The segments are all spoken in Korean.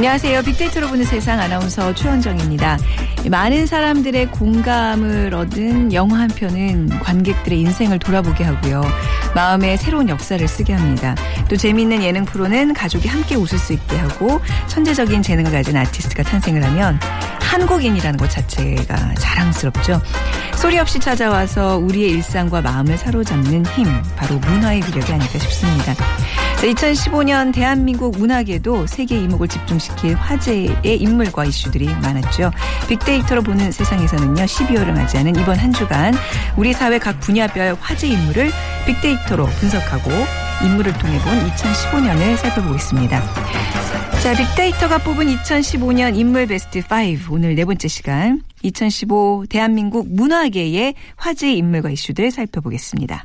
안녕하세요. 빅데이터로 보는 세상 아나운서 최원정입니다. 많은 사람들의 공감을 얻은 영화 한 편은 관객들의 인생을 돌아보게 하고요. 마음의 새로운 역사를 쓰게 합니다. 또 재미있는 예능 프로는 가족이 함께 웃을 수 있게 하고 천재적인 재능을 가진 아티스트가 탄생을 하면 한국인이라는 것 자체가 자랑스럽죠. 소리 없이 찾아와서 우리의 일상과 마음을 사로잡는 힘, 바로 문화의 위력이 아닐까 싶습니다. 2015년 대한민국 문학에도 세계의 이목을 집중시킬 화제의 인물과 이슈들이 많았죠. 빅데이터로 보는 세상에서는요. 12월을 맞이하는 이번 한 주간 우리 사회 각 분야별 화제 인물을 빅데이터로 분석하고 인물을 통해 본 2015년을 살펴보겠습니다. 자, 빅데이터가 뽑은 2015년 인물 베스트 5, 오늘 네 번째 시간 2015 대한민국 문화계의 화제 인물과 이슈들 살펴보겠습니다.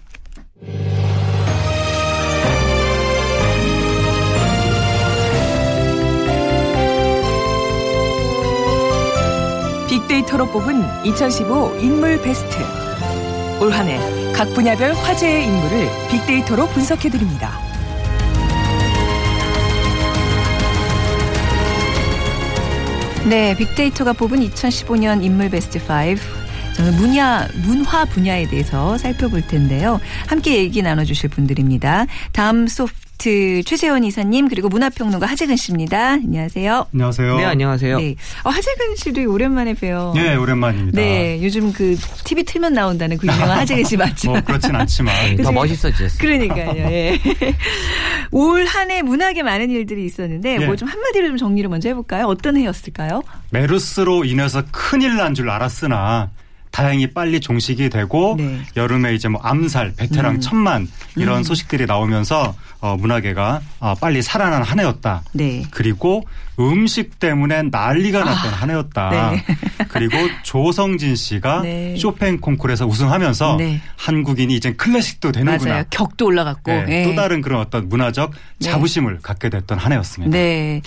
빅데이터로 뽑은 2015 인물 베스트. 올 한 해 각 분야별 화제의 인물을 빅데이터로 분석해드립니다. 네, 빅데이터가 뽑은 2015년 인물 베스트 5. 저는 문화 분야에 대해서 살펴볼 텐데요. 함께 얘기 나눠주실 분들입니다. 다음 소프트 최재원 이사님 그리고 문화평론가 하재근 씨입니다. 안녕하세요. 안녕하세요. 네, 안녕하세요. 네. 하재근 씨도 오랜만에 뵈요. 네, 오랜만입니다. 네, 요즘 그 TV 틀면 나온다는 그 유명한 하재근 씨 맞죠? 뭐 그렇진 않지만 더 멋있어졌어요. 그러니까요. 예. 올 한 해 문학에 많은 일들이 있었는데 네. 뭐 좀 한마디로 좀 정리를 먼저 해볼까요? 어떤 해였을까요? 메르스로 인해서 큰일 난 줄 알았으나 다행히 빨리 종식이 되고 네. 여름에 이제 뭐 암살, 베테랑 천만 이런 소식들이 나오면서 문화계가 빨리 살아난 한 해였다. 네. 그리고 음식 때문에 난리가 났던 한 해였다. 네. 그리고 조성진 씨가 네. 쇼팽 콩쿠르에서 우승하면서 네. 한국인이 이제 클래식도 되는구나. 맞아요. 격도 올라갔고. 네. 네. 또 다른 그런 어떤 문화적 자부심을 네. 갖게 됐던 한 해였습니다. 네.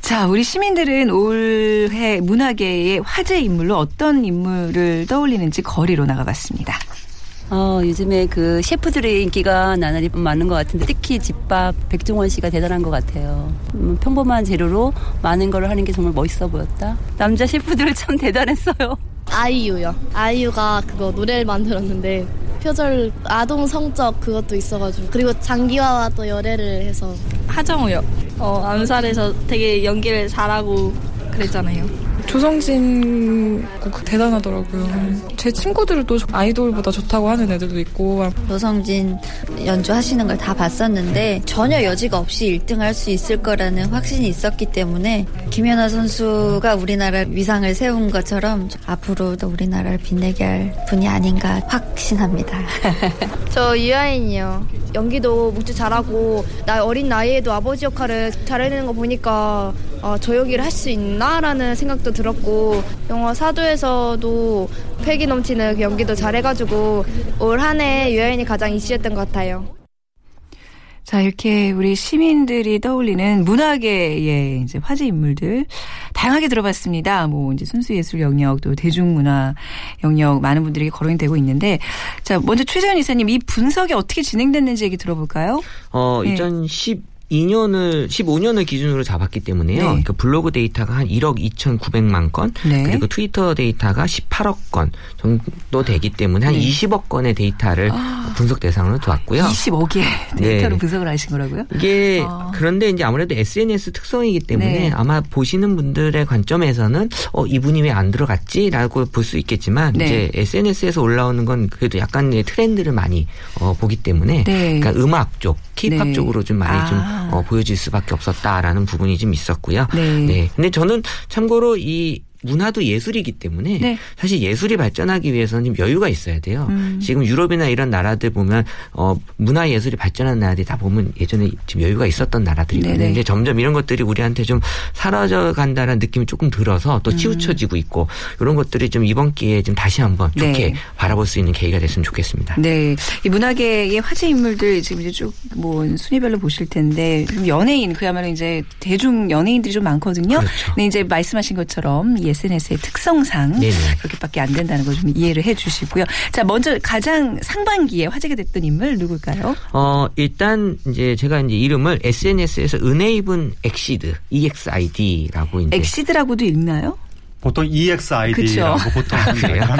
자, 우리 시민들은 올해 문화계의 화제 인물로 어떤 인물을 떠올리는지 거리로 나가봤습니다. 요즘에 그 셰프들의 인기가 나날이 많은 것 같은데 특히 집밥 백종원 씨가 대단한 것 같아요. 평범한 재료로 많은 걸 하는 게 정말 멋있어 보였다. 남자 셰프들 참 대단했어요. 아이유요. 아이유가 그거 노래를 만들었는데 표절 아동 성적 그것도 있어가지고 그리고 장기화와 또 열애를 해서 하정우요. 암살에서 되게 연기를 잘하고 그랬잖아요. 조성진 대단하더라고요. 제 친구들도 아이돌보다 좋다고 하는 애들도 있고. 조성진 연주하시는 걸 다 봤었는데 전혀 여지가 없이 1등할 수 있을 거라는 확신이 있었기 때문에 김연아 선수가 우리나라 위상을 세운 것처럼 앞으로도 우리나라를 빛내게 할 분이 아닌가 확신합니다. 저 유아인이요. 연기도 목주 잘하고 나 어린 나이에도 아버지 역할을 잘해내는 거 보니까 저 연기를 할 수 있나라는 생각도 들었고 영화 사도에서도 패기 넘치는 연기도 잘해가지고 올 한 해 유아인이 가장 이슈였던 것 같아요. 자, 이렇게 우리 시민들이 떠올리는 문학계의 이제 화제 인물들 다양하게 들어봤습니다. 뭐 이제 순수 예술 영역 또 대중문화 영역 많은 분들에게 거론이 되고 있는데 자, 먼저 최재현 이사님 이 분석이 어떻게 진행됐는지 얘기 들어볼까요? 2015년을 기준으로 잡았기 때문에요. 네. 그러니까 블로그 데이터가 한 1억 2,900만 건 네. 그리고 트위터 데이터가 18억 건 정도 되기 때문에 한 20억 건의 데이터를 분석 대상으로 두었고요. 20억의 데이터로 네. 분석을 하신 거라고요? 이게 그런데 이제 아무래도 SNS 특성이기 때문에 네. 아마 보시는 분들의 관점에서는 이분이 왜 안 들어갔지라고 볼 수 있겠지만 네. 이제 SNS에서 올라오는 건 그래도 약간 트렌드를 많이 보기 때문에 네. 그러니까 음악 쪽, K-팝 네. 쪽으로 좀 많이 보여질 수밖에 없었다라는 부분이 좀 있었고요. 네. 네. 근데 저는 참고로 이 문화도 예술이기 때문에 네. 사실 예술이 발전하기 위해서는 좀 여유가 있어야 돼요. 지금 유럽이나 이런 나라들 보면 문화 예술이 발전한 나라들이 다 보면 예전에 좀 여유가 있었던 나라들이거든요. 이제 점점 이런 것들이 우리한테 좀 사라져 간다는 느낌이 조금 들어서 또 치우쳐지고 있고 이런 것들이 좀 이번 기회에 좀 다시 한번 네. 좋게 바라볼 수 있는 계기가 됐으면 좋겠습니다. 네, 이 문화계의 화제 인물들 지금 이제 쭉 뭐 순위별로 보실 텐데 연예인 그야말로 이제 대중 연예인들이 좀 많거든요. 그렇죠. 근데 이제 말씀하신 것처럼 예. SNS의 특성상 네네. 그렇게밖에 안 된다는 걸 좀 이해를 해 주시고요. 자, 먼저 가장 상반기에 화제가 됐던 인물 누굴까요? 일단 이제 제가 이제 이름을 SNS에서 은혜 입은 엑시드, EXID라고 이제 엑시드라고도 읽나요? 보통 EXID라고 그쵸? 보통 합니다.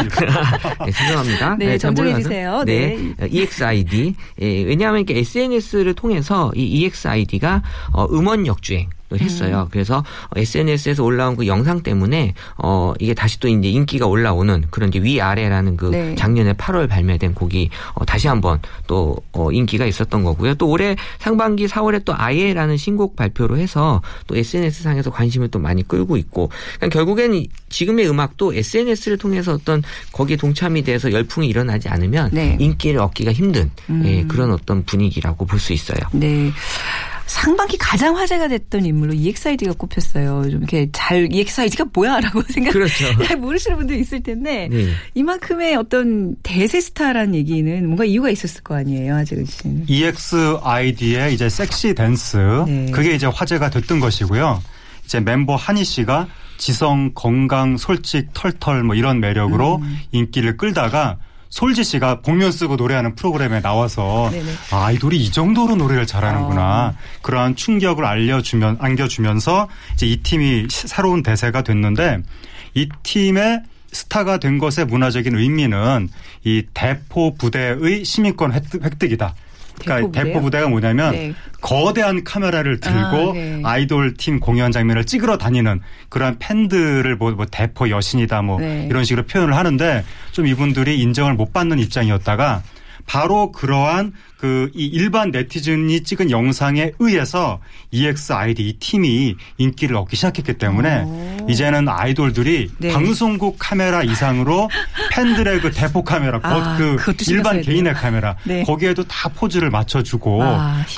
네, 죄송합니다. 네, 정정해 주세요. 네, EXID. 예, 왜냐하면 이렇게 SNS를 통해서 이 EXID가 음원 역주행. 했어요. 그래서 SNS에서 올라온 그 영상 때문에 이게 다시 또 이제 인기가 올라오는 그런 이제 위아래라는 그 네. 작년에 8월 발매된 곡이 다시 한번 또 인기가 있었던 거고요. 또 올해 상반기 4월에 또 아예라는 신곡 발표로 해서 또 SNS 상에서 관심을 또 많이 끌고 있고 그러니까 결국엔 지금의 음악도 SNS를 통해서 어떤 거기에 동참이 돼서 열풍이 일어나지 않으면 네. 인기를 얻기가 힘든 예, 그런 어떤 분위기라고 볼 수 있어요. 네. 상반기 가장 화제가 됐던 인물로 EXID가 꼽혔어요. 좀 이렇게 잘 EXID가 뭐야라고 생각. 그렇죠. 잘 모르시는 분도 있을 텐데 네. 이만큼의 어떤 대세 스타라는 얘기는 뭔가 이유가 있었을 거 아니에요, 하재근 씨는. EXID의 이제 섹시 댄스 네. 그게 이제 화제가 됐던 것이고요. 이제 멤버 한희 씨가 지성, 건강, 솔직, 털털 뭐 이런 매력으로 인기를 끌다가. 솔지 씨가 복면 쓰고 노래하는 프로그램에 나와서 네네. 아이돌이 이 정도로 노래를 잘하는구나. 그러한 충격을 안겨주면서 이제 이 팀이 새로운 대세가 됐는데 이 팀의 스타가 된 것의 문화적인 의미는 이 대포 부대의 시민권 획득이다. 그러니까 대포 부대가 뭐냐면 네. 거대한 카메라를 들고 네. 아이돌 팀 공연 장면을 찍으러 다니는 그러한 팬들을 뭐 대포 여신이다 뭐 네. 이런 식으로 표현을 하는데 좀 이분들이 인정을 못 받는 입장이었다가 바로 그러한 그 이 일반 네티즌이 찍은 영상에 의해서 EXID 이 팀이 인기를 얻기 시작했기 때문에 오. 이제는 아이돌들이 네. 방송국 카메라 이상으로 팬들의 그 대포 카메라, 그 일반 개인의 돼요. 카메라 네. 거기에도 다 포즈를 맞춰주고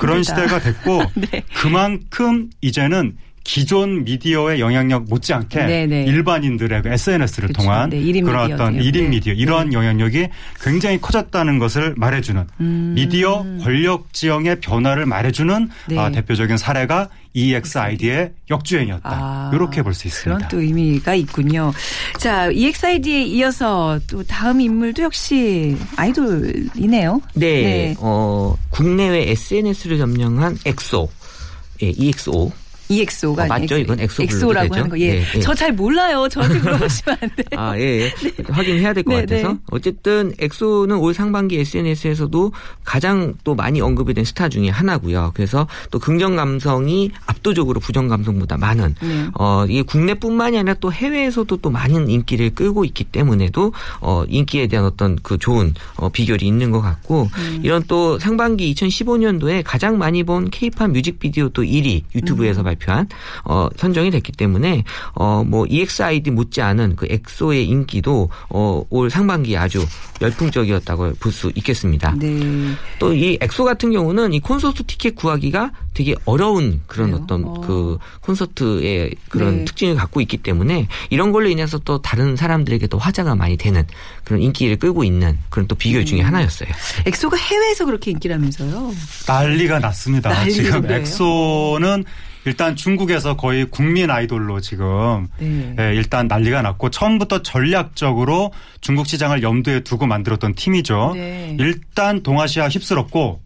그런 시대가 됐고 네. 그만큼 이제는 기존 미디어의 영향력 못지않게 네네. 일반인들의 SNS를 그쵸. 통한 네, 그런 어떤 1인 미디어 이러한 네. 영향력이 굉장히 커졌다는 것을 말해주는 미디어 권력 지형의 변화를 말해주는 네. 대표적인 사례가 EXID의 역주행이었다. 이렇게 볼 수 있습니다. 그런 또 의미가 있군요. 자, EXID에 이어서 또 다음 인물도 역시 아이돌이네요. 네. 네. 국내외 SNS를 점령한 엑소. 예, EXO. EXO가 맞죠? 이건 엑소라고 하는 거. 예. 예. 저 잘 몰라요. 저한테 물어보시면 안 돼요. 예. 네. 확인해야 될 것 같아서. 네. 어쨌든 엑소는 올 상반기 SNS에서도 가장 또 많이 언급이 된 스타 중에 하나고요. 그래서 또 긍정 감성이 압도적으로 부정 감성보다 많은. 네. 이게 국내뿐만이 아니라 또 해외에서도 또 많은 인기를 끌고 있기 때문에도 인기에 대한 어떤 그 좋은 비결이 있는 것 같고 이런 또 상반기 2015년도에 가장 많이 본 K-팝 뮤직비디오 또 1위 유튜브에서 발표한 선정이 됐기 때문에 뭐 EXID 못지않은 그 엑소의 인기도 올 상반기 아주 열풍적이었다고 볼 수 있겠습니다. 네. 또 이 엑소 같은 경우는 이 콘서트 티켓 구하기가 되게 어려운 그런 그래요? 어떤 그 콘서트의 그런 네. 특징을 갖고 있기 때문에 이런 걸로 인해서 또 다른 사람들에게 또 화제가 많이 되는 그런 인기를 끌고 있는 그런 또 비결 중에 하나였어요. 엑소가 해외에서 그렇게 인기라면서요? 난리가 났습니다. 지금 엑소는 일단 중국에서 거의 국민 아이돌로 지금 네. 예, 일단 난리가 났고 처음부터 전략적으로 중국 시장을 염두에 두고 만들었던 팀이죠. 네. 일단 동아시아 휩쓸었고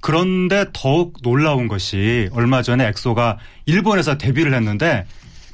그런데 더욱 놀라운 것이 얼마 전에 엑소가 일본에서 데뷔를 했는데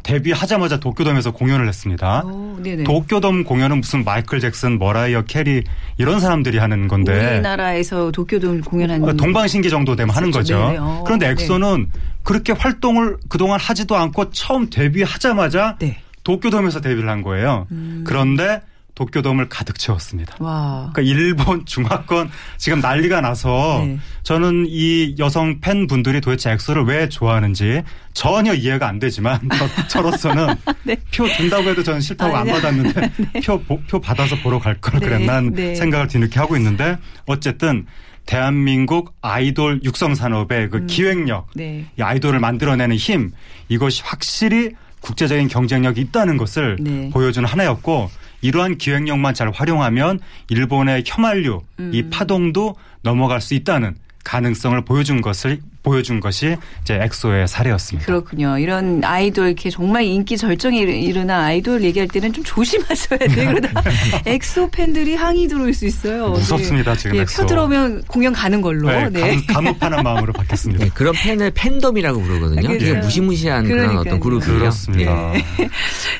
데뷔하자마자 도쿄돔에서 공연을 했습니다. 오, 도쿄돔 공연은 무슨 마이클 잭슨, 머라이어 캐리 이런 사람들이 하는 건데 우리나라에서 도쿄돔 공연하는 동방신기 정도 되면 하는 거죠. 그런데 엑소는 네. 그렇게 활동을 그동안 하지도 않고 처음 데뷔하자마자 네. 도쿄돔에서 데뷔를 한 거예요. 그런데 도쿄돔을 가득 채웠습니다. 와. 그러니까 일본 중화권 지금 난리가 나서 네. 저는 이 여성 팬분들이 도대체 엑소를 왜 좋아하는지 전혀 이해가 안 되지만 저로서는 네. 표 준다고 해도 저는 싫다고 안 받았는데 네. 표 받아서 보러 갈 걸 네. 그랬난 네. 생각을 뒤늦게 하고 있는데 어쨌든 대한민국 아이돌 육성 산업의 그 기획력, 네. 이 아이돌을 만들어내는 힘 이것이 확실히 국제적인 경쟁력이 있다는 것을 네. 보여주는 하나였고 이러한 기획력만 잘 활용하면 일본의 혐한류 이 파동도 넘어갈 수 있다는 가능성을 보여준 것을 보여준 것이 이제 엑소의 사례였습니다. 그렇군요. 이런 아이돌 이렇게 정말 인기 절정에 이르나 아이돌 얘기할 때는 좀 조심하셔야 돼. 그러다 엑소 팬들이 항의 들어올 수 있어요. 무섭습니다. 네. 지금 네. 엑소. 펴들어오면 공연 가는 걸로. 네. 네. 감옥하는 마음으로 받겠습니다. 네. 그런 팬을 팬덤이라고 부르거든요. 이게 무시무시한 그런 어떤 그룹이에요. 그렇습니다. 네.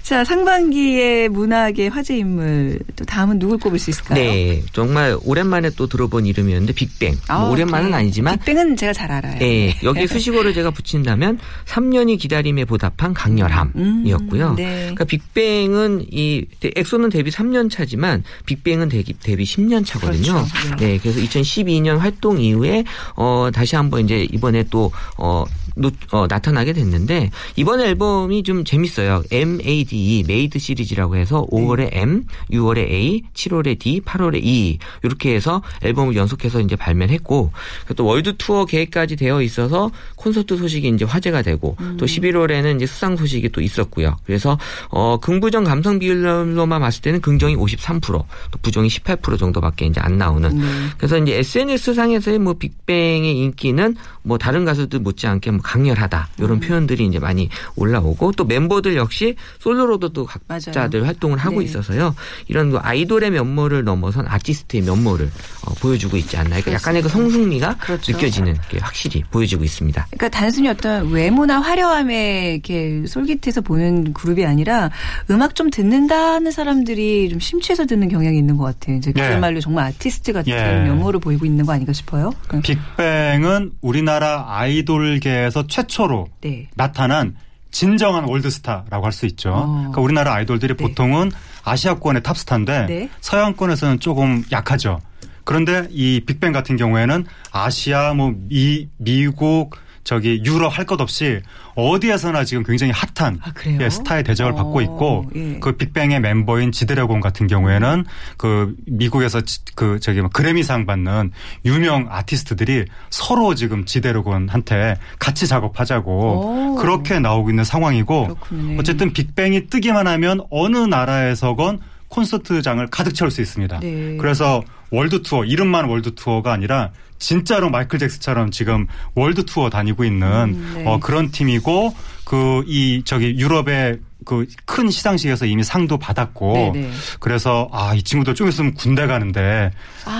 자, 상반기의 문학의 화제 인물 또 다음은 누굴 꼽을 수 있을까요? 네. 정말 오랜만에 또 들어본 이름이었는데 빅뱅. 아, 뭐 오랜만은 아니지만. 빅뱅은 제가 잘 알아요. 네. 네, 여기에 수식어를 제가 붙인다면 3년이 기다림에 보답한 강렬함이었고요. 네. 그러니까 빅뱅은 이 엑소는 데뷔 3년 차지만 빅뱅은 데뷔 10년 차거든요. 그렇죠. 네. 네, 그래서 2012년 활동 이후에 다시 한번 이제 이번에 또 나타나게 됐는데 이번 앨범이 좀 재밌어요. MADE 메이드 시리즈라고 해서 5월에 M, 6월에 A, 7월에 D, 8월에 E 이렇게 해서 앨범을 연속해서 이제 발매했고 또 월드 투어 계획까지 되어 있어서 콘서트 소식이 이제 화제가 되고 또 11월에는 이제 수상 소식이 또 있었고요. 그래서 긍부정 감성 비율로만 봤을 때는 긍정이 53%, 또 부정이 18% 정도밖에 이제 안 나오는. 그래서 이제 SNS 상에서의 뭐 빅뱅의 인기는 뭐 다른 가수들 못지않게 뭐 강렬하다 이런 표현들이 이제 많이 올라오고 또 멤버들 역시 솔로로도 또 각자들 활동을 하고 있어서요. 이런 뭐 아이돌의 면모를 넘어선 아티스트의 면모를 보여주고 있지 않나. 그러니까 약간의 그 성숙미가 느껴지는 게 확실히 보여지고 있습니다. 그러니까 단순히 어떤 외모나 화려함에 이렇게 솔깃해서 보는 그룹이 아니라 음악 좀 듣는다 하는 사람들이 좀 심취해서 듣는 경향이 있는 것 같아요. 이제 그야말로 정말 아티스트 같은 면모를 보이고 있는 거 아닌가 싶어요. 빅뱅은 우리나라 아이돌계에서 최초로 나타난 진정한 월드스타라고 할 수 있죠. 그러니까 우리나라 아이돌들이 보통은 아시아권의 탑스타인데 서양권에서는 조금 약하죠. 그런데 이 빅뱅 같은 경우에는 아시아, 뭐 미국, 유럽 할 것 없이 어디에서나 지금 굉장히 핫한 스타의 대접을 받고 있고 그 빅뱅의 멤버인 지드래곤 같은 경우에는 그 미국에서 그래미상 받는 유명 아티스트들이 서로 지금 지드래곤한테 같이 작업하자고 그렇게 나오고 있는 상황이고 어쨌든 빅뱅이 뜨기만 하면 어느 나라에서건 콘서트장을 가득 채울 수 있습니다. 그래서 월드투어, 이름만 월드투어가 아니라 진짜로 마이클 잭슨처럼 지금 월드투어 다니고 있는 그런 팀이고 유럽의 그 큰 시상식에서 이미 상도 받았고 그래서 이 친구도 좀 있으면 군대 가는데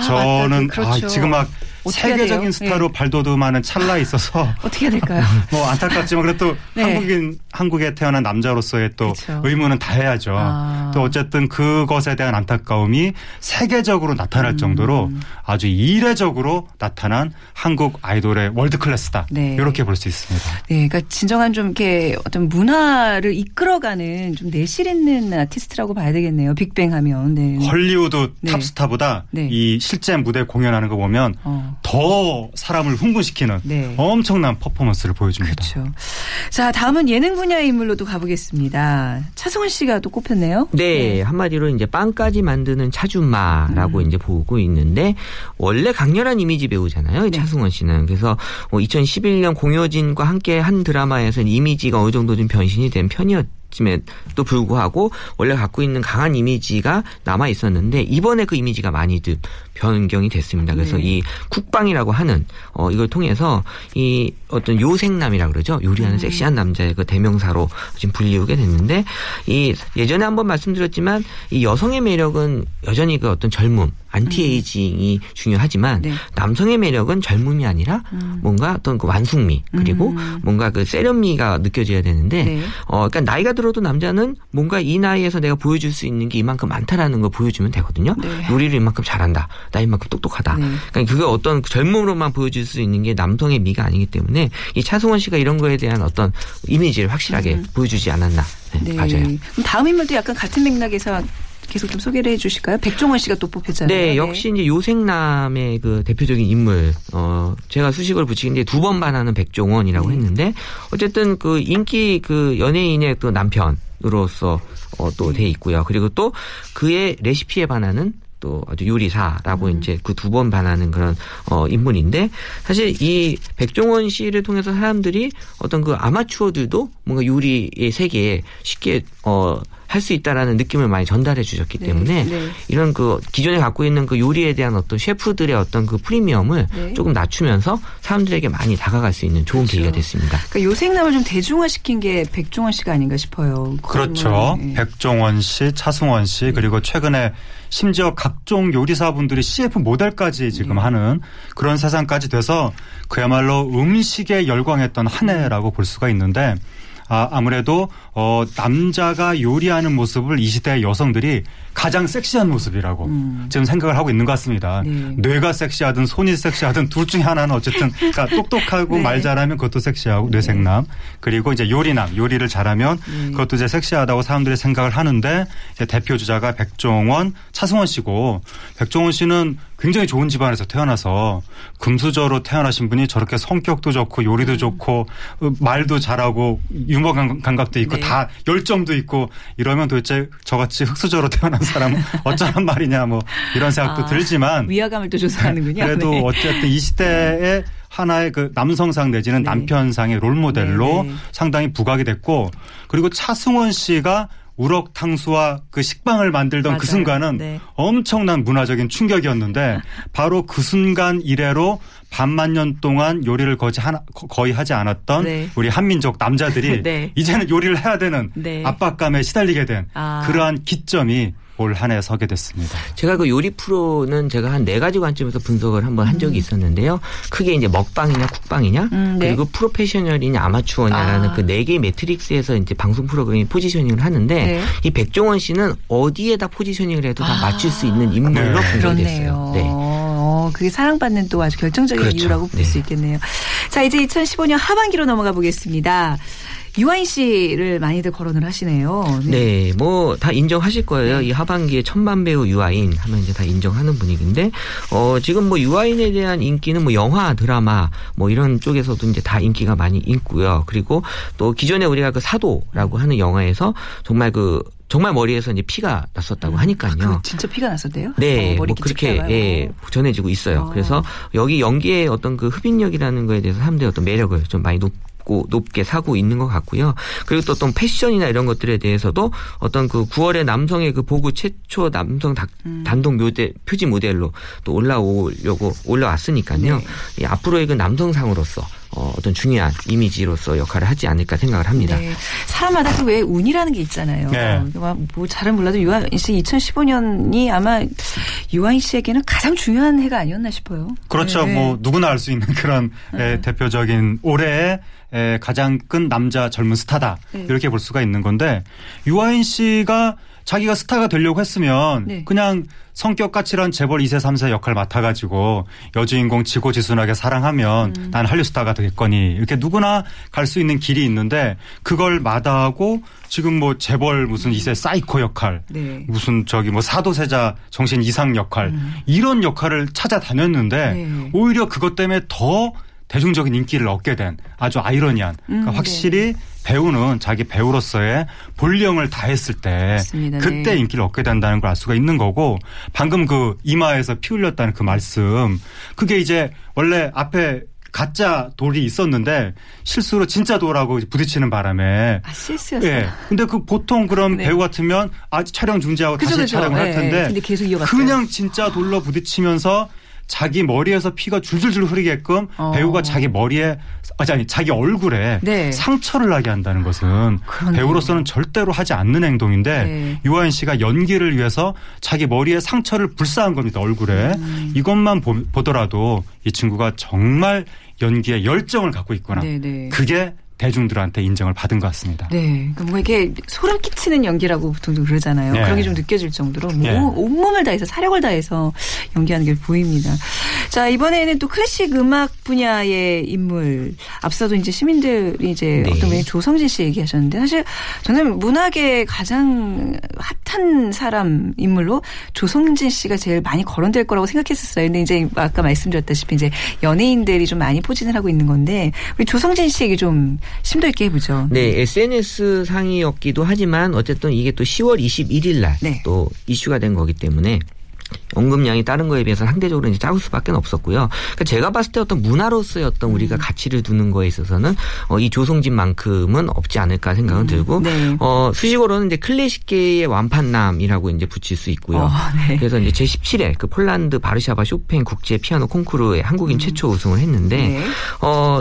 저는 지금 막 세계적인 스타로 발돋움하는 찰나에 있어서 어떻게 해야 될까요? 뭐 안타깝지만 그래도 한국에 태어난 남자로서의 또 의무는 다 해야죠. 또 어쨌든 그것에 대한 안타까움이 세계적으로 나타날 정도로 아주 이례적으로 나타난 한국 아이돌의 월드 클래스다. 이렇게 볼 수 있습니다. 네, 그러니까 진정한 좀 이렇게 어떤 문화를 이끌어가는 좀 내실 있는 아티스트라고 봐야 되겠네요. 빅뱅하면 헐리우드 탑스타보다 이 실제 무대 공연하는 거 보면. 더 사람을 흥분시키는 엄청난 퍼포먼스를 보여줍니다. 그렇죠. 자, 다음은 예능 분야의 인물로도 가보겠습니다. 차승원 씨가 또 꼽혔네요. 네. 한마디로 이제 빵까지 만드는 차준마라고 이제 보고 있는데 원래 강렬한 이미지 배우잖아요. 이 차승원 씨는. 그래서 2011년 공효진과 함께 한 드라마에서 이미지가 어느 정도 좀 변신이 된 편이었죠. 또 불구하고 원래 갖고 있는 강한 이미지가 남아 있었는데 이번에 그 이미지가 많이 변경이 됐습니다. 그래서 이 쿡방이라고 하는 이걸 통해서 이 어떤 요생남이라고 그러죠. 요리하는 섹시한 남자의 그 대명사로 지금 불리우게 됐는데 이 예전에 한번 말씀드렸지만 이 여성의 매력은 여전히 그 어떤 젊음, 안티에이징이 중요하지만 남성의 매력은 젊음이 아니라 뭔가 어떤 그 완숙미 그리고 뭔가 그 세련미가 느껴져야 되는데 그러니까 나이가 들어도 남자는 뭔가 이 나이에서 내가 보여줄 수 있는 게 이만큼 많다라는 걸 보여주면 되거든요. 요리를 이만큼 잘한다. 나 이만큼 똑똑하다. 그러니까 그게 어떤 젊음으로만 보여줄 수 있는 게 남성의 미가 아니기 때문에 이 차승원 씨가 이런 거에 대한 어떤 이미지를 확실하게 보여주지 않았나. 네. 맞아요. 그럼 다음 인물도 약간 같은 맥락에서 계속 좀 소개를 해 주실까요? 백종원 씨가 또 뽑혔잖아요. 네. 역시 이제 요생남의 그 대표적인 인물. 제가 수식을 붙이긴 데 두 번 반하는 백종원이라고 했는데 어쨌든 그 인기 그 연예인의 또 남편으로서 또 돼 있고요. 그리고 또 그의 레시피에 반하는 또 아주 요리사라고 이제 그 두 번 반하는 그런 인물인데 사실 이 백종원 씨를 통해서 사람들이 어떤 그 아마추어들도 뭔가 요리의 세계에 쉽게 할 수 있다라는 느낌을 많이 전달해 주셨기 때문에 이런 그 기존에 갖고 있는 그 요리에 대한 어떤 셰프들의 어떤 그 프리미엄을 조금 낮추면서 사람들에게 많이 다가갈 수 있는 좋은 계기가 됐습니다. 그러니까 요생남을 좀 대중화시킨 게 백종원 씨가 아닌가 싶어요. 그렇죠. 네. 백종원 씨, 차승원 씨 그리고 최근에 심지어 각종 요리사분들이 CF 모델까지 지금 하는 그런 세상까지 돼서 그야말로 음식에 열광했던 한 해라고 볼 수가 있는데 아무래도 남자가 요리하는 모습을 이 시대의 여성들이 가장 섹시한 모습이라고 지금 생각을 하고 있는 것 같습니다. 네. 뇌가 섹시하든 손이 섹시하든 둘 중에 하나는 어쨌든 그러니까 똑똑하고 네. 말 잘하면 그것도 섹시하고 뇌생남 그리고 이제 요리남 요리를 잘하면 그것도 이제 섹시하다고 사람들이 생각을 하는데 이제 대표 주자가 백종원, 차승원 씨고 백종원 씨는 굉장히 좋은 집안에서 태어나서 금수저로 태어나신 분이 저렇게 성격도 좋고 요리도 좋고 말도 잘하고 유머 감각도 있고 다 열정도 있고 이러면 도대체 저같이 흙수저로 태어난 사람은 어쩌란 말이냐 뭐 이런 생각도 들지만 위화감을 또 조사하는군요. 그래도 어쨌든 이 시대에 하나의 그 남성상 내지는 남편상의 롤모델로 상당히 부각이 됐고 그리고 차승원 씨가 우럭탕수와 그 식빵을 만들던 맞아요. 그 순간은 엄청난 문화적인 충격이었는데 바로 그 순간 이래로 반만 년 동안 요리를 거의 하지 않았던 우리 한민족 남자들이 이제는 요리를 해야 되는 압박감에 시달리게 된 그러한 기점이 올 한 해 서게 됐습니다. 제가 그 요리 프로는 제가 한 4가지 관점에서 분석을 한번 한 적이 있었는데요. 크게 이제 먹방이냐 국방이냐 그리고 프로페셔널이냐 아마추어냐라는 그 4개의 매트릭스에서 이제 방송 프로그램이 포지셔닝을 하는데 이 백종원 씨는 어디에다 포지셔닝을 해도 다 맞출 수 있는 인물로 분석됐어요. 그게 사랑받는 또 아주 결정적인 이유라고 볼 수 있겠네요. 자, 이제 2015년 하반기로 넘어가 보겠습니다. 유아인 씨를 많이들 거론을 하시네요. 네, 뭐 다 인정하실 거예요. 이 하반기에 천만 배우 유아인 하면 이제 다 인정하는 분위기인데, 지금 뭐 유아인에 대한 인기는 뭐 영화, 드라마 뭐 이런 쪽에서도 이제 다 인기가 많이 있고요. 그리고 또 기존에 우리가 그 사도라고 하는 영화에서 정말 머리에서 이제 피가 났었다고 하니까요. 진짜 피가 났었대요? 네. 뭐 그렇게 전해지고 있어요. 그래서 여기 연기의 어떤 그 흡입력이라는 거에 대해서 사람들의 어떤 매력을 좀 많이 높게 사고 있는 것 같고요. 그리고 또 어떤 패션이나 이런 것들에 대해서도 어떤 그 9월에 남성의 그 보구 최초 남성 단독 표지 모델로 또 올라왔으니까요. 이 앞으로의 그 남성상으로서 어떤 중요한 이미지로서 역할을 하지 않을까 생각을 합니다. 네. 사람마다 그 왜 운이라는 게 있잖아요. 네. 뭐 잘은 몰라도 유아인 씨 2015년이 아마 유아인 씨에게는 가장 중요한 해가 아니었나 싶어요. 그렇죠. 네. 뭐 누구나 알 수 있는 그런 대표적인 올해의 가장 큰 남자 젊은 스타다 이렇게 볼 수가 있는 건데 유아인 씨가 자기가 스타가 되려고 했으면 그냥 성격 까칠한 재벌 2세 3세 역할 맡아가지고 여주인공 지고지순하게 사랑하면 난 한류 스타가 되겠거니 이렇게 누구나 갈 수 있는 길이 있는데 그걸 마다하고 지금 뭐 재벌 무슨 2세 사이코 역할 무슨 저기 뭐 사도세자 정신 이상 역할 이런 역할을 찾아다녔는데 오히려 그것 때문에 더 대중적인 인기를 얻게 된 아주 아이러니한 그러니까 확실히 배우는 자기 배우로서의 본령을 다했을 때 맞습니다. 그때 인기를 얻게 된다는 걸 알 수가 있는 거고 방금 그 이마에서 피 흘렸다는 그 말씀 그게 이제 원래 앞에 가짜 돌이 있었는데 실수로 진짜 돌하고 부딪히는 바람에 실수였어요. 예. 근데 그 보통 그럼 배우 같으면 촬영 중지하고 다시 촬영을 할 텐데 근데 계속 이어갔어요. 그냥 진짜 돌로 부딪히면서 자기 머리에서 피가 줄줄줄 흐르게끔 배우가 자기 얼굴에 상처를 나게 한다는 것은 배우로서는 절대로 하지 않는 행동인데 유아인 씨가 연기를 위해서 자기 머리에 상처를 불사한 겁니다. 얼굴에. 이것만 보더라도 이 친구가 정말 연기에 열정을 갖고 있구나. 그게 대중들한테 인정을 받은 것 같습니다. 네. 그러니까 뭔가 이게 소름 끼치는 연기라고 보통 그러잖아요. 그런 게 좀 느껴질 정도로 온몸을 다해서 사력을 다해서 연기하는 게 보입니다. 자, 이번에는 또 클래식 음악 분야의 인물 앞서도 이제 시민들이 이제 어떤 분이 조성진 씨 얘기하셨는데 사실 저는 문학의 가장 핫한 사람 인물로 조성진 씨가 제일 많이 거론될 거라고 생각했었어요. 근데 이제 아까 말씀드렸다시피 이제 연예인들이 좀 많이 포진을 하고 있는 건데 우리 조성진 씨 얘기 좀 심도 있게 해보죠. 네. SNS 상이었기도 하지만 어쨌든 이게 또 10월 21일 날 또 이슈가 된 거기 때문에 언급량이 다른 거에 비해서 상대적으로 이제 작을 수밖에 없었고요. 그러니까 제가 봤을 때 어떤 문화로서의 어떤 우리가 가치를 두는 거에 있어서는 이 조성진만큼은 없지 않을까 생각은 들고, 네. 수식어로는 이제 클래식계의 완판남이라고 이제 붙일 수 있고요. 네. 그래서 이제 제17회 그 폴란드 바르샤바 쇼팽 국제 피아노 콩쿠르에 한국인 최초 우승을 했는데, 네.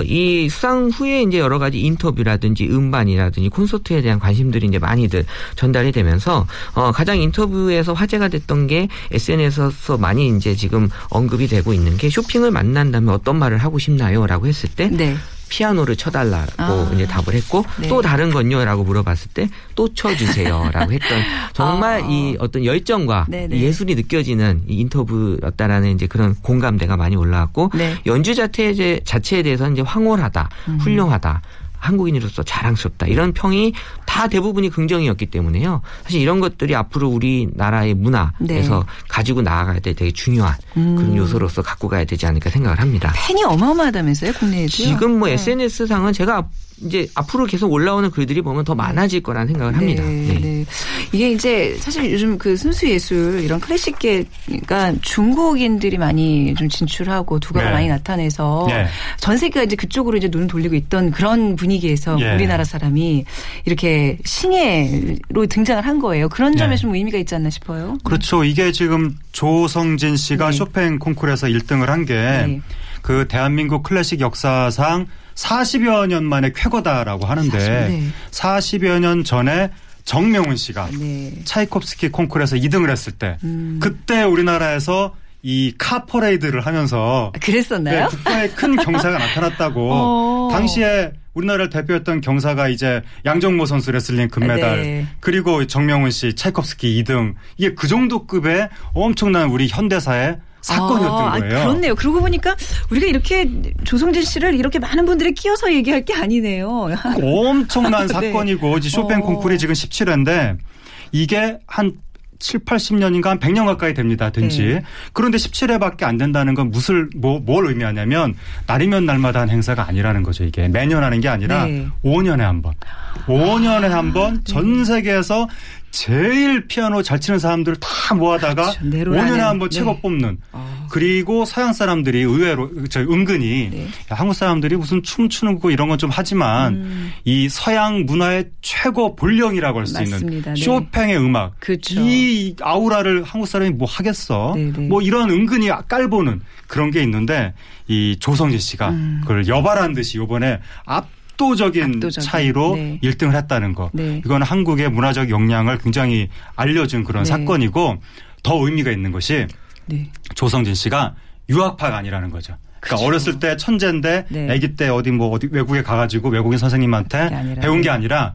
이 수상 후에 이제 여러 가지 인터뷰라든지 음반이라든지 콘서트에 대한 관심들이 이제 많이들 전달이 되면서 가장 인터뷰에서 화제가 됐던 게 SNS에서 많이 이제 지금 언급이 되고 있는 게 쇼핑을 만난다면 어떤 말을 하고 싶나요?라고 했을 때. 네. 피아노를 쳐달라고 이제 답을 했고, 네. 또 다른 건요라고 물어봤을 때 또 쳐주세요라고 했던 정말 이 어떤 열정과 이 예술이 느껴지는 이 인터뷰였다라는 이제 그런 공감대가 많이 올라왔고, 네. 연주 자체에 대해서는 이제 황홀하다, 훌륭하다. 한국인으로서 자랑스럽다. 이런 평이 다 대부분이 긍정이었기 때문에요. 사실 이런 것들이 앞으로 우리나라의 문화에서 가지고 나아가야 될 되게 중요한 그런 요소로서 갖고 가야 되지 않을까 생각을 합니다. 팬이 어마어마하다면서요, 국내에도? 지금 SNS상은 제가 이제 앞으로 계속 올라오는 글들이 보면 더 많아질 거란 생각을 합니다. 네. 이게 이제 사실 요즘 그 순수 예술 이런 클래식계가 중국인들이 많이 좀 진출하고 두각을 많이 나타내서 전 세계가 이제 그쪽으로 이제 눈을 돌리고 있던 그런 분위기에서 우리나라 사람이 이렇게 신예로 등장을 한 거예요. 그런 점에서 좀 의미가 있지 않나 싶어요. 그렇죠. 이게 지금 조성진 씨가 쇼팽 콩쿠르에서 1등을 한 게 그 대한민국 클래식 역사상 40여 년 만에 쾌거다라고 하는데 40여 년 전에 정명훈 씨가 차이콥스키 콩쿠르에서 2등을 했을 때 그때 우리나라에서 이 카 퍼레이드를 하면서 그랬었나요? 국가의 큰 경사가 나타났다고 당시에 우리나라를 대표했던 경사가 이제 양정모 선수 레슬링 금메달 그리고 정명훈 씨 차이콥스키 2등 이게 그 정도 급의 엄청난 우리 현대사의 사건이었던 거예요. 그렇네요. 그러고 보니까 우리가 이렇게 조성진 씨를 이렇게 많은 분들이 끼워서 얘기할 게 아니네요. 엄청난 사건이고 쇼팽 콩쿠르 지금 17회인데 이게 한 7, 80년인가 한 100년 가까이 됩니다. 그런데 17회밖에 안 된다는 건 뭘 의미하냐면 날이면 날마다 한 행사가 아니라는 거죠. 이게 매년 하는 게 아니라 5년에 한 번. 5년에 한 번 전 세계에서 제일 피아노 잘 치는 사람들을 다 모아다가 5년에 한 번 최고 뽑는. 그리고 서양 사람들이 의외로 은근히 한국 사람들이 무슨 춤추는 거 이런 건 좀 하지만 이 서양 문화의 최고 본령이라고 할 수 있는 쇼팽의 음악. 그렇죠. 이 아우라를 한국 사람이 뭐 하겠어. 뭐 이런 은근히 깔보는 그런 게 있는데 이 조성진 씨가 그걸 여발한 듯이 이번에 압도적인 차이로 1등을 했다는 거. 이건 한국의 문화적 역량을 굉장히 알려준 그런 사건이고 더 의미가 있는 것이 조성진 씨가 유학파가 아니라는 거죠. 그러니까 어렸을 때 천재인데 아기 때 어디 외국에 가가지고 외국인 선생님한테 배운 게 아니라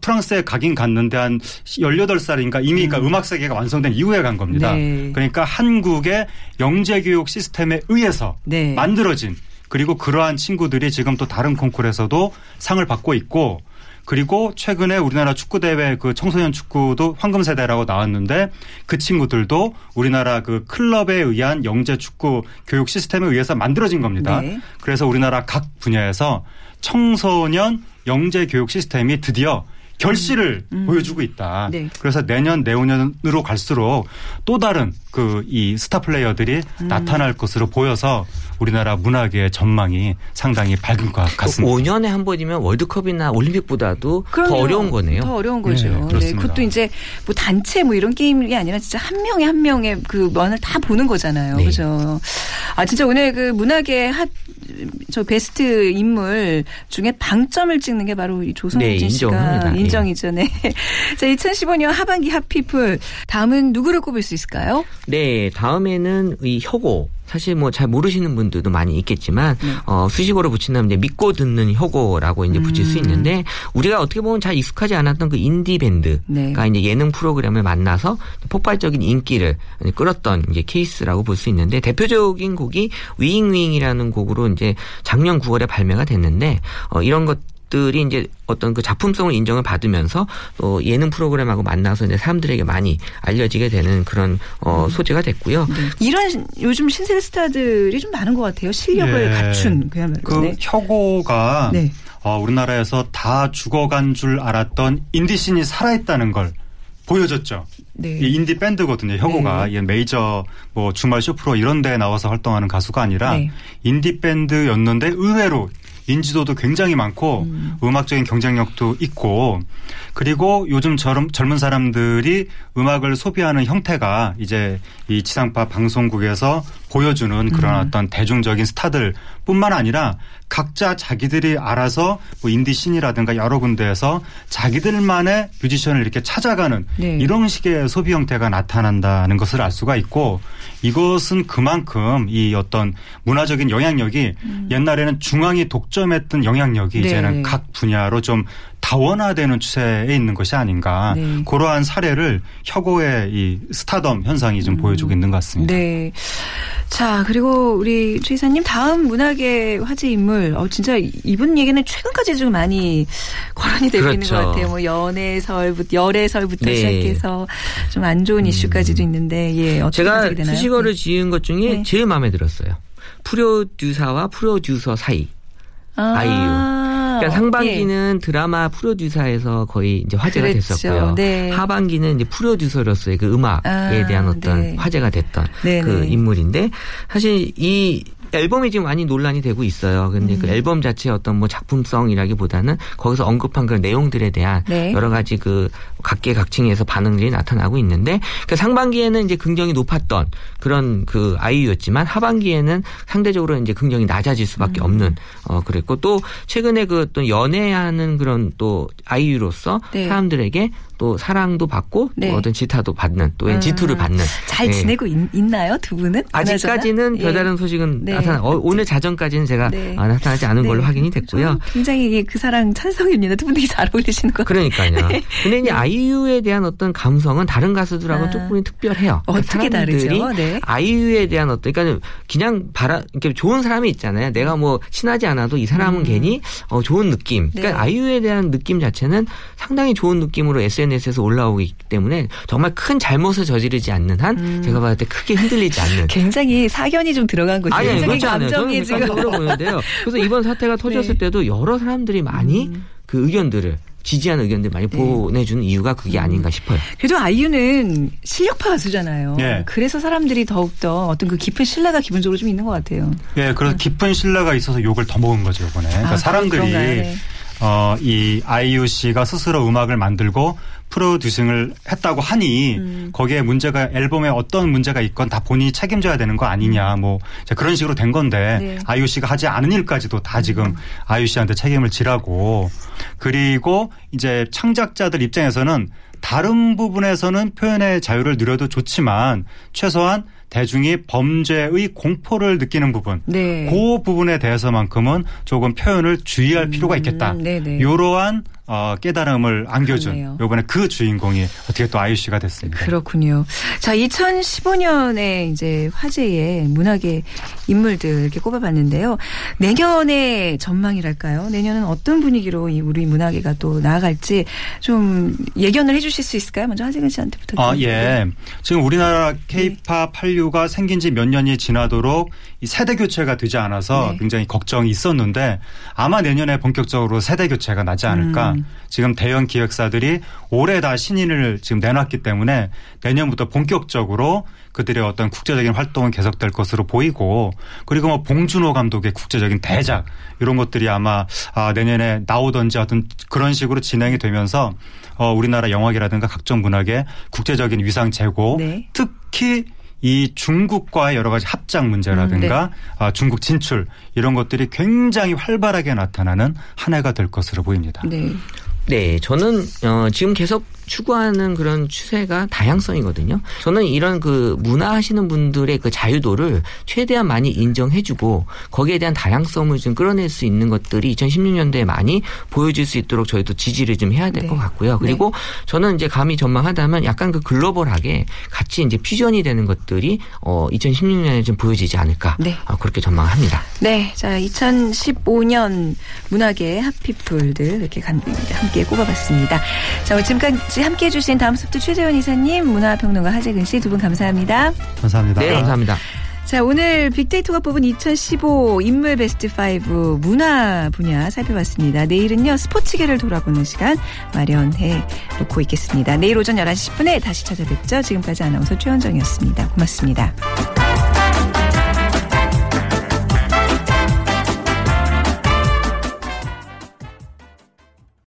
프랑스에 가긴 갔는데 한 18살인가 이미 그러니까 음악 세계가 완성된 이후에 간 겁니다. 그러니까 한국의 영재교육 시스템에 의해서 만들어진 그리고 그러한 친구들이 지금 또 다른 콩쿠르에서도 상을 받고 있고 그리고 최근에 우리나라 축구대회 그 청소년 축구도 황금세대라고 나왔는데 그 친구들도 우리나라 그 클럽에 의한 영재 축구 교육 시스템에 의해서 만들어진 겁니다. 그래서 우리나라 각 분야에서 청소년 영재 교육 시스템이 드디어 결실을 보여주고 있다. 그래서 내년 내후년으로 갈수록 또 다른 그 이 스타 플레이어들이 나타날 것으로 보여서 우리나라 문화계의 전망이 상당히 밝은 것 같습니다. 5년에 한 번이면 월드컵이나 올림픽보다도 더 어려운 거네요. 더 어려운 거죠. 그것도 이제 뭐 단체 뭐 이런 게임이 아니라 진짜 한 명의 그 면을 다 보는 거잖아요. 그죠? 진짜 오늘 그 문화계 베스트 인물 중에 방점을 찍는 게 바로 이 조성진 씨가 인정합니다. 인정이죠. 자, 2015년 하반기 핫피플 다음은 누구를 꼽을 수 있을까요? 다음에는 이 혁오. 사실 뭐 잘 모르시는 분들도 많이 있겠지만 수식어로 붙인다면 이제 믿고 듣는 혁오라고 이제 붙일 수 있는데 우리가 어떻게 보면 잘 익숙하지 않았던 그 인디 밴드가 이제 예능 프로그램을 만나서 폭발적인 인기를 끌었던 이제 케이스라고 볼 수 있는데 대표적인 곡이 위잉위잉이라는 곡으로 이제 작년 9월에 발매가 됐는데 이런 것들이 이제 어떤 그 작품성을 인정을 받으면서 또 예능 프로그램하고 만나서 이제 사람들에게 많이 알려지게 되는 그런 소재가 됐고요. 이런 요즘 신세대 스타들이 좀 많은 것 같아요. 실력을 갖춘 그야말로. 혁오가 우리나라에서 다 죽어간 줄 알았던 인디씬이 살아있다는 걸 보여졌죠. 네. 이 인디 밴드거든요. 혁오가 네. 메이저 뭐 주말 쇼프로 이런 데에 나와서 활동하는 가수가 아니라 네. 인디 밴드였는데 의외로 인지도도 굉장히 많고 음악적인 경쟁력도 있고 그리고 요즘 젊은 사람들이 음악을 소비하는 형태가 이제 이 지상파 방송국에서 보여주는 그런 어떤 대중적인 스타들 뿐만 아니라 각자 자기들이 알아서 뭐 인디씬이라든가 여러 군데에서 자기들만의 뮤지션을 이렇게 찾아가는 네. 이런 식의 소비 형태가 나타난다는 것을 알 수가 있고 이것은 그만큼 이 어떤 문화적인 영향력이 옛날에는 중앙이 독점했던 영향력이 네. 이제는 각 분야로 좀 다원화되는 추세에 있는 것이 아닌가. 네. 그러한 사례를 혁오의 이 스타덤 현상이 좀 보여주고 있는 것 같습니다. 네. 자, 그리고 우리 최 이사님 다음 문학의 화제 인물. 진짜 이분 얘기는 최근까지 좀 많이 거론이 되고 그렇죠. 있는 것 같아요. 뭐 열애설부터 네. 시작해서 좀 안 좋은 이슈까지도 있는데 예, 어떻게 되나요? 제가 수식어를 지은 것 중에 네. 제일 마음에 들었어요. 프로듀서와 프로듀서 사이. 아이유. 그러니까 상반기는 예. 드라마 프로듀서에서 거의 이제 화제가 그랬죠. 됐었고요. 네. 하반기는 이제 프로듀서로서의 그 음악에 대한 어떤 네. 화제가 됐던 네네. 그 인물인데 사실 이 앨범이 지금 많이 논란이 되고 있어요. 근데 그 앨범 자체의 어떤 뭐 작품성이라기보다는 거기서 언급한 그런 내용들에 대한 네. 여러 가지 그 각계각층에서 반응들이 나타나고 있는데 그러니까 상반기에는 이제 긍정이 높았던 그런 그 아이유였지만 하반기에는 상대적으로 이제 긍정이 낮아질 수밖에 없는 그랬고 또 최근에 그 또 연애하는 그런 또 아이유로서 네. 사람들에게 또 사랑도 받고 네. 또 어떤 질타도 받는 또 질투를 받는 잘 지내고 네. 있나요 두 분은? 아직까지는 예. 별다른 소식은 네. 오늘 자정까지는 제가 네. 나타나지 않은 네. 걸로 확인이 됐고요. 굉장히 그 사랑 찬성입니다. 두 분 되게 잘 어울리시는 것 같아요. 그러니까요. 네. 근데 이제 아이유에 대한 어떤 감성은 다른 가수들하고 조금 특별해요. 그러니까 어떻게 다르죠? 네. 아이유에 대한 어떤 그러니까 그냥 이렇게 좋은 사람이 있잖아요. 내가 뭐 친하지 않아도 이 사람은 괜히 좋은 느낌. 그러니까 네. 아이유에 대한 느낌 자체는 상당히 좋은 느낌으로 SNS에서 올라오기 때문에 정말 큰 잘못을 저지르지 않는 한 제가 봤을 때 크게 흔들리지 않는. 굉장히 사견이 좀 들어간 거죠. 아니, 그렇지 않아요. 저는 깜짝 보는데요. 그래서 이번 사태가 터졌을 네. 때도 여러 사람들이 많이 그 의견들을 지지하는 의견들 많이 네. 보내주는 이유가 그게 아닌가 싶어요. 그래도 아이유는 실력파 가수잖아요. 네. 그래서 사람들이 더욱더 어떤 그 깊은 신뢰가 기본적으로 좀 있는 것 같아요. 네, 그래서 깊은 신뢰가 있어서 욕을 더 먹은 거죠 이번에. 그러니까 사람들이 네. 이 아이유 씨가 스스로 음악을 만들고 프로듀싱을 했다고 하니 거기에 문제가 앨범에 어떤 문제가 있건 다 본인이 책임져야 되는 거 아니냐 뭐 그런 식으로 된 건데 네. 아이유 씨가 하지 않은 일까지도 다 지금 아이유 씨한테 책임을 지라고 그리고 이제 창작자들 입장에서는 다른 부분에서는 표현의 자유를 누려도 좋지만 최소한 대중이 범죄의 공포를 느끼는 부분 네. 그 부분에 대해서만큼은 조금 표현을 주의할 필요가 있겠다. 네네. 이러한 깨달음을 안겨준 이번에 그 주인공이 어떻게 또 아이유 씨가 됐습니다. 그렇군요. 자, 2015년에 이제 화제의 문학의 인물들 이렇게 꼽아봤는데요. 내년의 전망이랄까요? 내년은 어떤 분위기로 우리 문학계가 또 나아갈지 좀 예견을 해주실 수 있을까요? 먼저 하재근 씨한테 부탁드립니다. 예. 지금 우리나라 K-POP 한류가 생긴 지 몇 년이 지나도록 이 세대 교체가 되지 않아서 네. 굉장히 걱정이 있었는데 아마 내년에 본격적으로 세대 교체가 나지 않을까. 지금 대형 기획사들이 올해 다 신인을 지금 내놨기 때문에 내년부터 본격적으로 그들의 어떤 국제적인 활동은 계속될 것으로 보이고 그리고 뭐 봉준호 감독의 국제적인 대작 이런 것들이 아마 내년에 나오든지 하여튼 그런 식으로 진행이 되면서 우리나라 영화계라든가 각종 문학의 국제적인 위상 제고 네. 특히 이 중국과의 여러 가지 합작 문제라든가 네. 중국 진출 이런 것들이 굉장히 활발하게 나타나는 한 해가 될 것으로 보입니다. 네. 네, 저는 지금 계속 추구하는 그런 추세가 다양성이거든요. 저는 이런 그 문화하시는 분들의 그 자유도를 최대한 많이 인정해주고 거기에 대한 다양성을 좀 끌어낼 수 있는 것들이 2016년도에 많이 보여질 수 있도록 저희도 지지를 좀 해야 될 것 네. 같고요. 그리고 네. 저는 이제 감히 전망하다면 약간 그 글로벌하게 같이 이제 퓨전이 되는 것들이 2016년에 좀 보여지지 않을까 네. 그렇게 전망합니다. 네, 자 2015년 문학의 핫피플들 이렇게 함께 꼽아봤습니다. 자, 지금까지 함께해 주신 다음 소프트 최재원 이사님, 문화평론가 하재근 씨 두 분 감사합니다. 감사합니다. 네, 감사합니다. 자, 오늘 빅데이터가 뽑은 2015 인물 베스트 5 문화 분야 살펴봤습니다. 내일은요, 스포츠계를 돌아보는 시간 마련해 놓고 있겠습니다. 내일 오전 11시 10분에 다시 찾아뵙죠. 지금까지 아나운서 최현정이었습니다. 고맙습니다.